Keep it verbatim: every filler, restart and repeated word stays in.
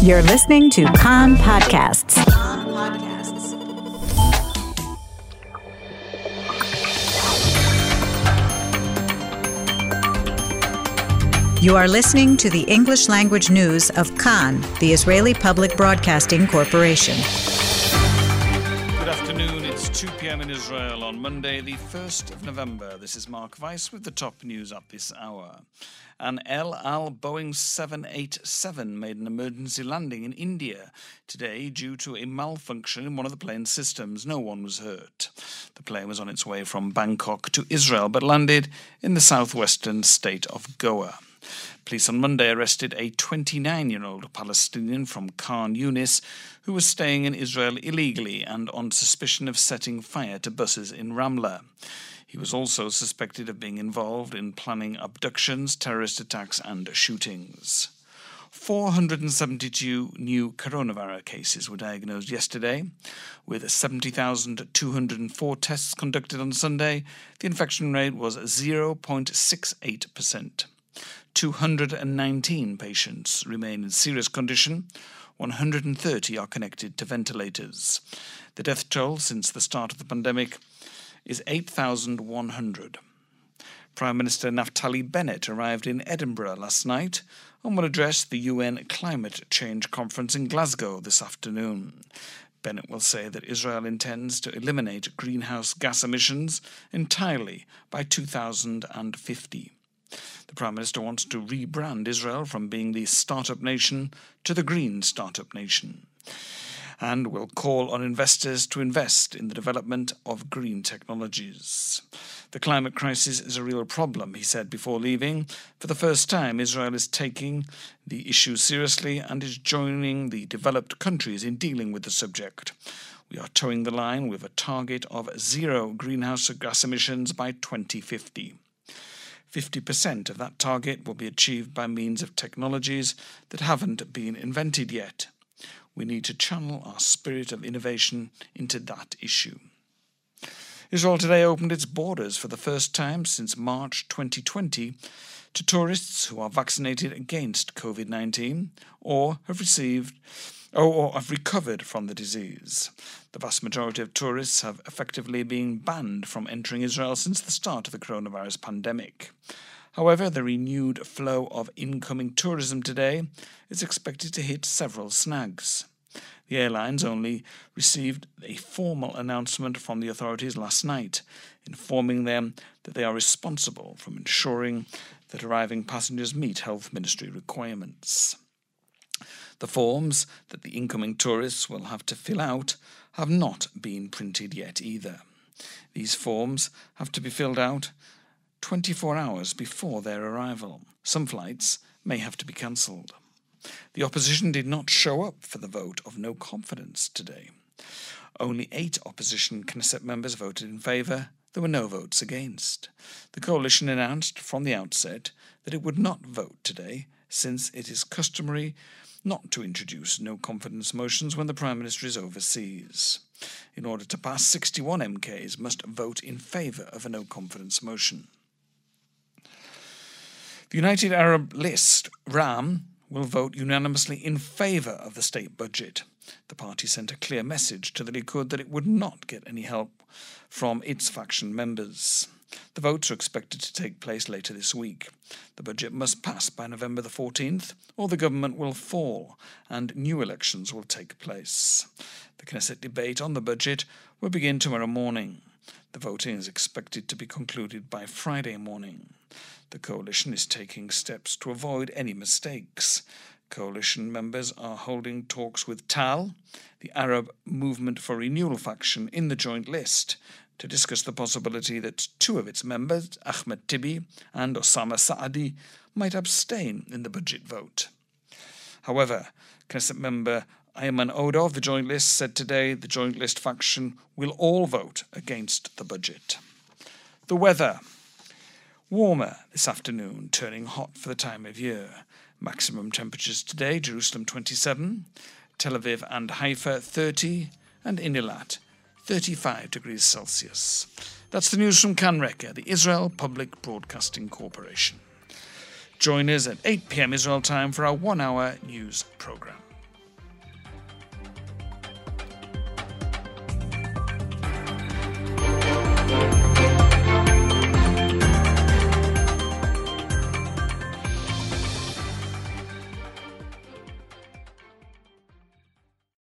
You're listening to Khan Podcasts. You are listening to the English language news of Kan, the Israeli Public Broadcasting Corporation. Good afternoon. It's two p.m. in Israel on Monday, the first of November. This is Mark Weiss with the top news at this hour. An El Al Boeing seven eighty-seven made an emergency landing in India today due to a malfunction in one of the plane's systems. No one was hurt. The plane was on its way from Bangkok to Israel but landed in the southwestern state of Goa. Police on Monday arrested a twenty-nine-year-old Palestinian from Khan Yunis who was staying in Israel illegally and on suspicion of setting fire to buses in Ramla. He was also suspected of being involved in planning abductions, terrorist attacks and shootings. four hundred seventy-two new coronavirus cases were diagnosed yesterday. With seventy thousand two hundred four tests conducted on Sunday, the infection rate was zero point six eight percent. two hundred nineteen patients remain in serious condition. one hundred thirty are connected to ventilators. The death toll since the start of the pandemic is eight thousand one hundred. Prime Minister Naftali Bennett arrived in Edinburgh last night and will address the U N Climate Change Conference in Glasgow this afternoon. Bennett will say that Israel intends to eliminate greenhouse gas emissions entirely by two thousand fifty. The Prime Minister wants to rebrand Israel from being the startup nation to the green startup nation, and will call on investors to invest in the development of green technologies. The climate crisis is a real problem, he said before leaving. For the first time, Israel is taking the issue seriously and is joining the developed countries in dealing with the subject. We are towing the line with a target of zero greenhouse gas emissions by twenty fifty. fifty percent of that target will be achieved by means of technologies that haven't been invented yet. We need to channel our spirit of innovation into that issue. Israel today opened its borders for the first time since March twenty twenty to tourists who are vaccinated against COVID nineteen or have received or have recovered from the disease. The vast majority of tourists have effectively been banned from entering Israel since the start of the coronavirus pandemic. However, the renewed flow of incoming tourism today is expected to hit several snags. The airlines only received a formal announcement from the authorities last night, informing them that they are responsible for ensuring that arriving passengers meet health ministry requirements. The forms that the incoming tourists will have to fill out have not been printed yet either. These forms have to be filled out twenty-four hours before their arrival. Some flights may have to be cancelled. The opposition did not show up for the vote of no confidence today. Only eight opposition Knesset members voted in favour. There were no votes against. The coalition announced from the outset that it would not vote today, since it is customary not to introduce no confidence motions when the Prime Minister is overseas. In order to pass, sixty-one M Ks must vote in favour of a no confidence motion. The United Arab List, RAM, will vote unanimously in favour of the state budget. The party sent a clear message to the Likud that it would not get any help from its faction members. The votes are expected to take place later this week. The budget must pass by November the fourteenth, or the government will fall and new elections will take place. The Knesset debate on the budget will begin tomorrow morning. The voting is expected to be concluded by Friday morning. The coalition is taking steps to avoid any mistakes. Coalition members are holding talks with T A L, the Arab Movement for Renewal faction in the joint list, to discuss the possibility that two of its members, Ahmed Tibi and Osama Saadi, might abstain in the budget vote. However, Knesset member Ayman Odeh of the Joint List said today the Joint List faction will all vote against the budget. The weather. Warmer this afternoon, turning hot for the time of year. Maximum temperatures today, Jerusalem twenty-seven, Tel Aviv and Haifa thirty, and in El Al thirty-five degrees Celsius. That's the news from Kan Reka, the Israel Public Broadcasting Corporation. Join us at eight p.m. Israel time for our one-hour news programme.